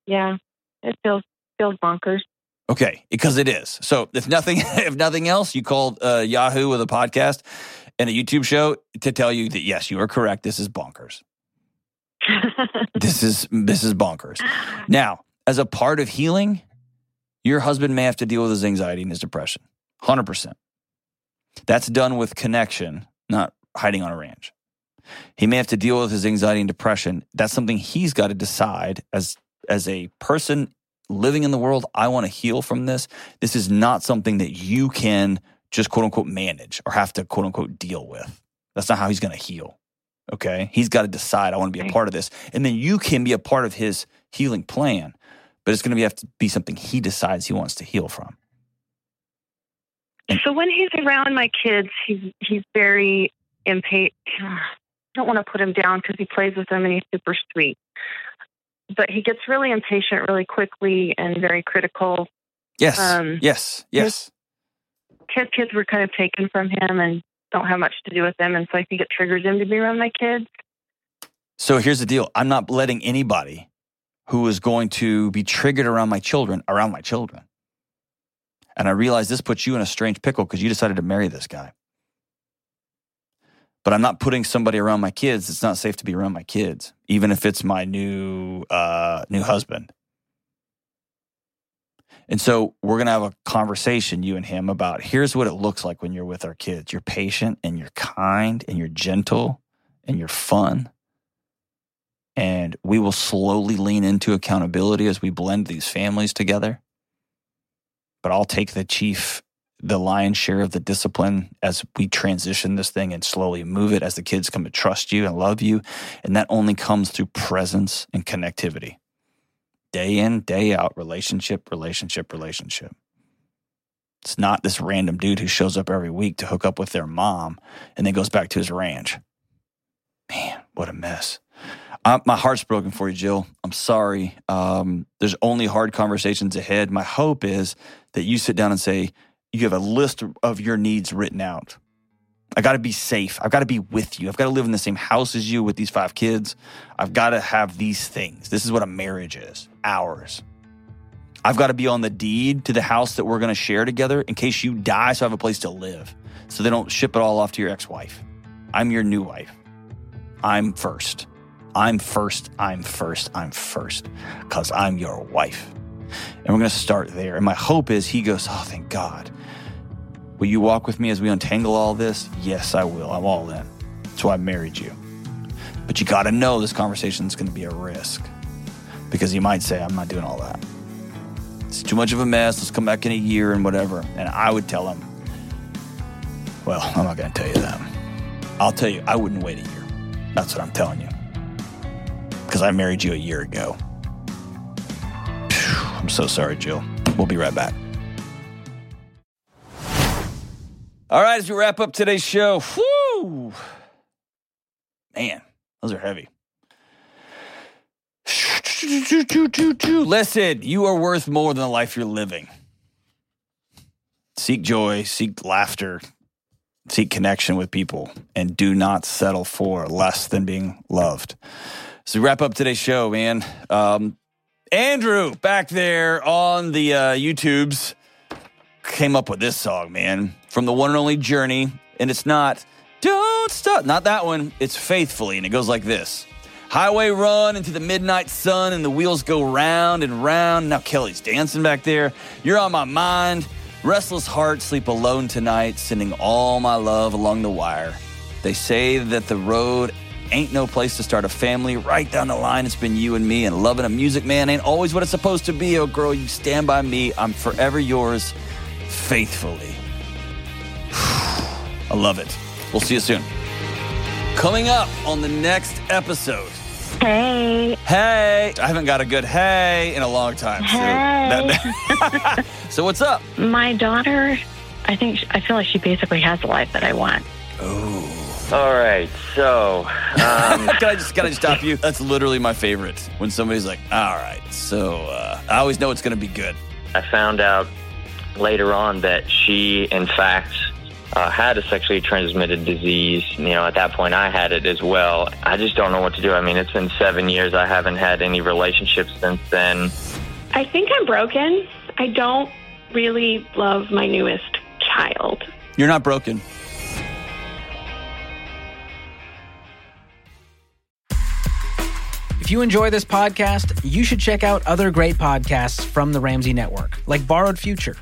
Yeah, it feels feels bonkers. Okay, because it is. So if nothing, if nothing else, you called uh, Yahoo with a podcast and a YouTube show to tell you that yes, you are correct. This is bonkers. this is this is bonkers. Now, as a part of healing, your husband may have to deal with his anxiety and his depression. one hundred percent. That's done with connection, not hiding on a ranch. He may have to deal with his anxiety and depression. That's something he's got to decide as as a person living in the world. I want to heal from this. This is not something that you can just quote unquote manage or have to quote unquote deal with. That's not how he's going to heal. Okay. He's got to decide, I want to be a part of this. And then you can be a part of his healing plan, but it's going to be, have to be something he decides he wants to heal from. So when he's around my kids, he's he's very impatient. I don't want to put him down because he plays with them and he's super sweet. But he gets really impatient really quickly and very critical. Yes, um, yes, yes. His, his kids were kind of taken from him and don't have much to do with them. And so I think it triggers him to be around my kids. So here's the deal. I'm not letting anybody who is going to be triggered around my children around my children. And I realize this puts you in a strange pickle because you decided to marry this guy. But I'm not putting somebody around my kids. It's not safe to be around my kids, even if it's my new uh, new husband. And so we're going to have a conversation, you and him, about here's what it looks like when you're with our kids. You're patient and you're kind and you're gentle and you're fun. And we will slowly lean into accountability as we blend these families together. But I'll take the chief, the lion's share of the discipline as we transition this thing and slowly move it as the kids come to trust you and love you. And that only comes through presence and connectivity. Day in, day out, relationship, relationship, relationship. It's not this random dude who shows up every week to hook up with their mom and then goes back to his ranch. Man, what a mess. I, my heart's broken for you, Jill. I'm sorry. Um, there's only hard conversations ahead. My hope is that you sit down and say, you have a list of your needs written out. I got to be safe. I've got to be with you. I've got to live in the same house as you with these five kids. I've got to have these things. This is what a marriage is, ours. I've got to be on the deed to the house that we're going to share together in case you die, so I have a place to live, so they don't ship it all off to your ex-wife. I'm your new wife. I'm first. I'm first. I'm first. I'm first because I'm your wife. And we're going to start there. And my hope is he goes, oh, thank God. Will you walk with me as we untangle all this? Yes, I will. I'm all in. That's why I married you. But you got to know this conversation is going to be a risk, because he might say, I'm not doing all that. It's too much of a mess. Let's come back in a year and whatever. And I would tell him, well, I'm not going to tell you that. I'll tell you, I wouldn't wait a year. That's what I'm telling you. Because I married you a year ago. Whew, I'm so sorry, Jill. We'll be right back. All right, as we wrap up today's show, whoo, man, those are heavy. Listen, you are worth more than the life you're living. Seek joy, seek laughter, seek connection with people, and do not settle for less than being loved. So we wrap up today's show, man. Um, Andrew back there on the uh, YouTubes came up with this song, man, from the one and only Journey. And it's not, don't stop, not that one. It's Faithfully, and it goes like this. Highway run into the midnight sun, and the wheels go round and round. Now Kelly's dancing back there. You're on my mind. Restless heart, sleep alone tonight, sending all my love along the wire. They say that the road ain't no place to start a family. Right down the line, it's been you and me, and loving a music man ain't always what it's supposed to be. Oh, girl, you stand by me. I'm forever yours, faithfully. I love it. We'll see you soon. Coming up on the next episode. Hey. Hey. I haven't got a good hey in a long time. So, hey. That, so what's up? My daughter, I think, she, I feel like she basically has the life that I want. Oh. All right. So. Um, can I just, can I just stop you? That's literally my favorite. When somebody's like, all right. So uh, I always know it's going to be good. I found out later on that she, in fact, Uh, had a sexually transmitted disease. You know, at that point I had it as well. I just don't know what to do. I mean, it's been seven years. I haven't had any relationships since then. I think I'm broken. I don't really love my newest child. You're not broken. If you enjoy this podcast, you should check out other great podcasts from the Ramsey Network, like Borrowed Future.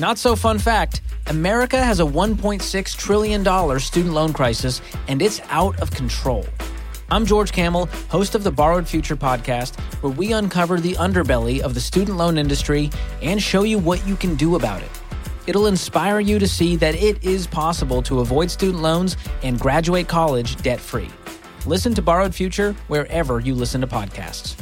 Not so fun fact, America has a one point six trillion dollars student loan crisis, and it's out of control. I'm George Camel, host of the Borrowed Future podcast, where we uncover the underbelly of the student loan industry and show you what you can do about it. It'll inspire you to see that it is possible to avoid student loans and graduate college debt-free. Listen to Borrowed Future wherever you listen to podcasts.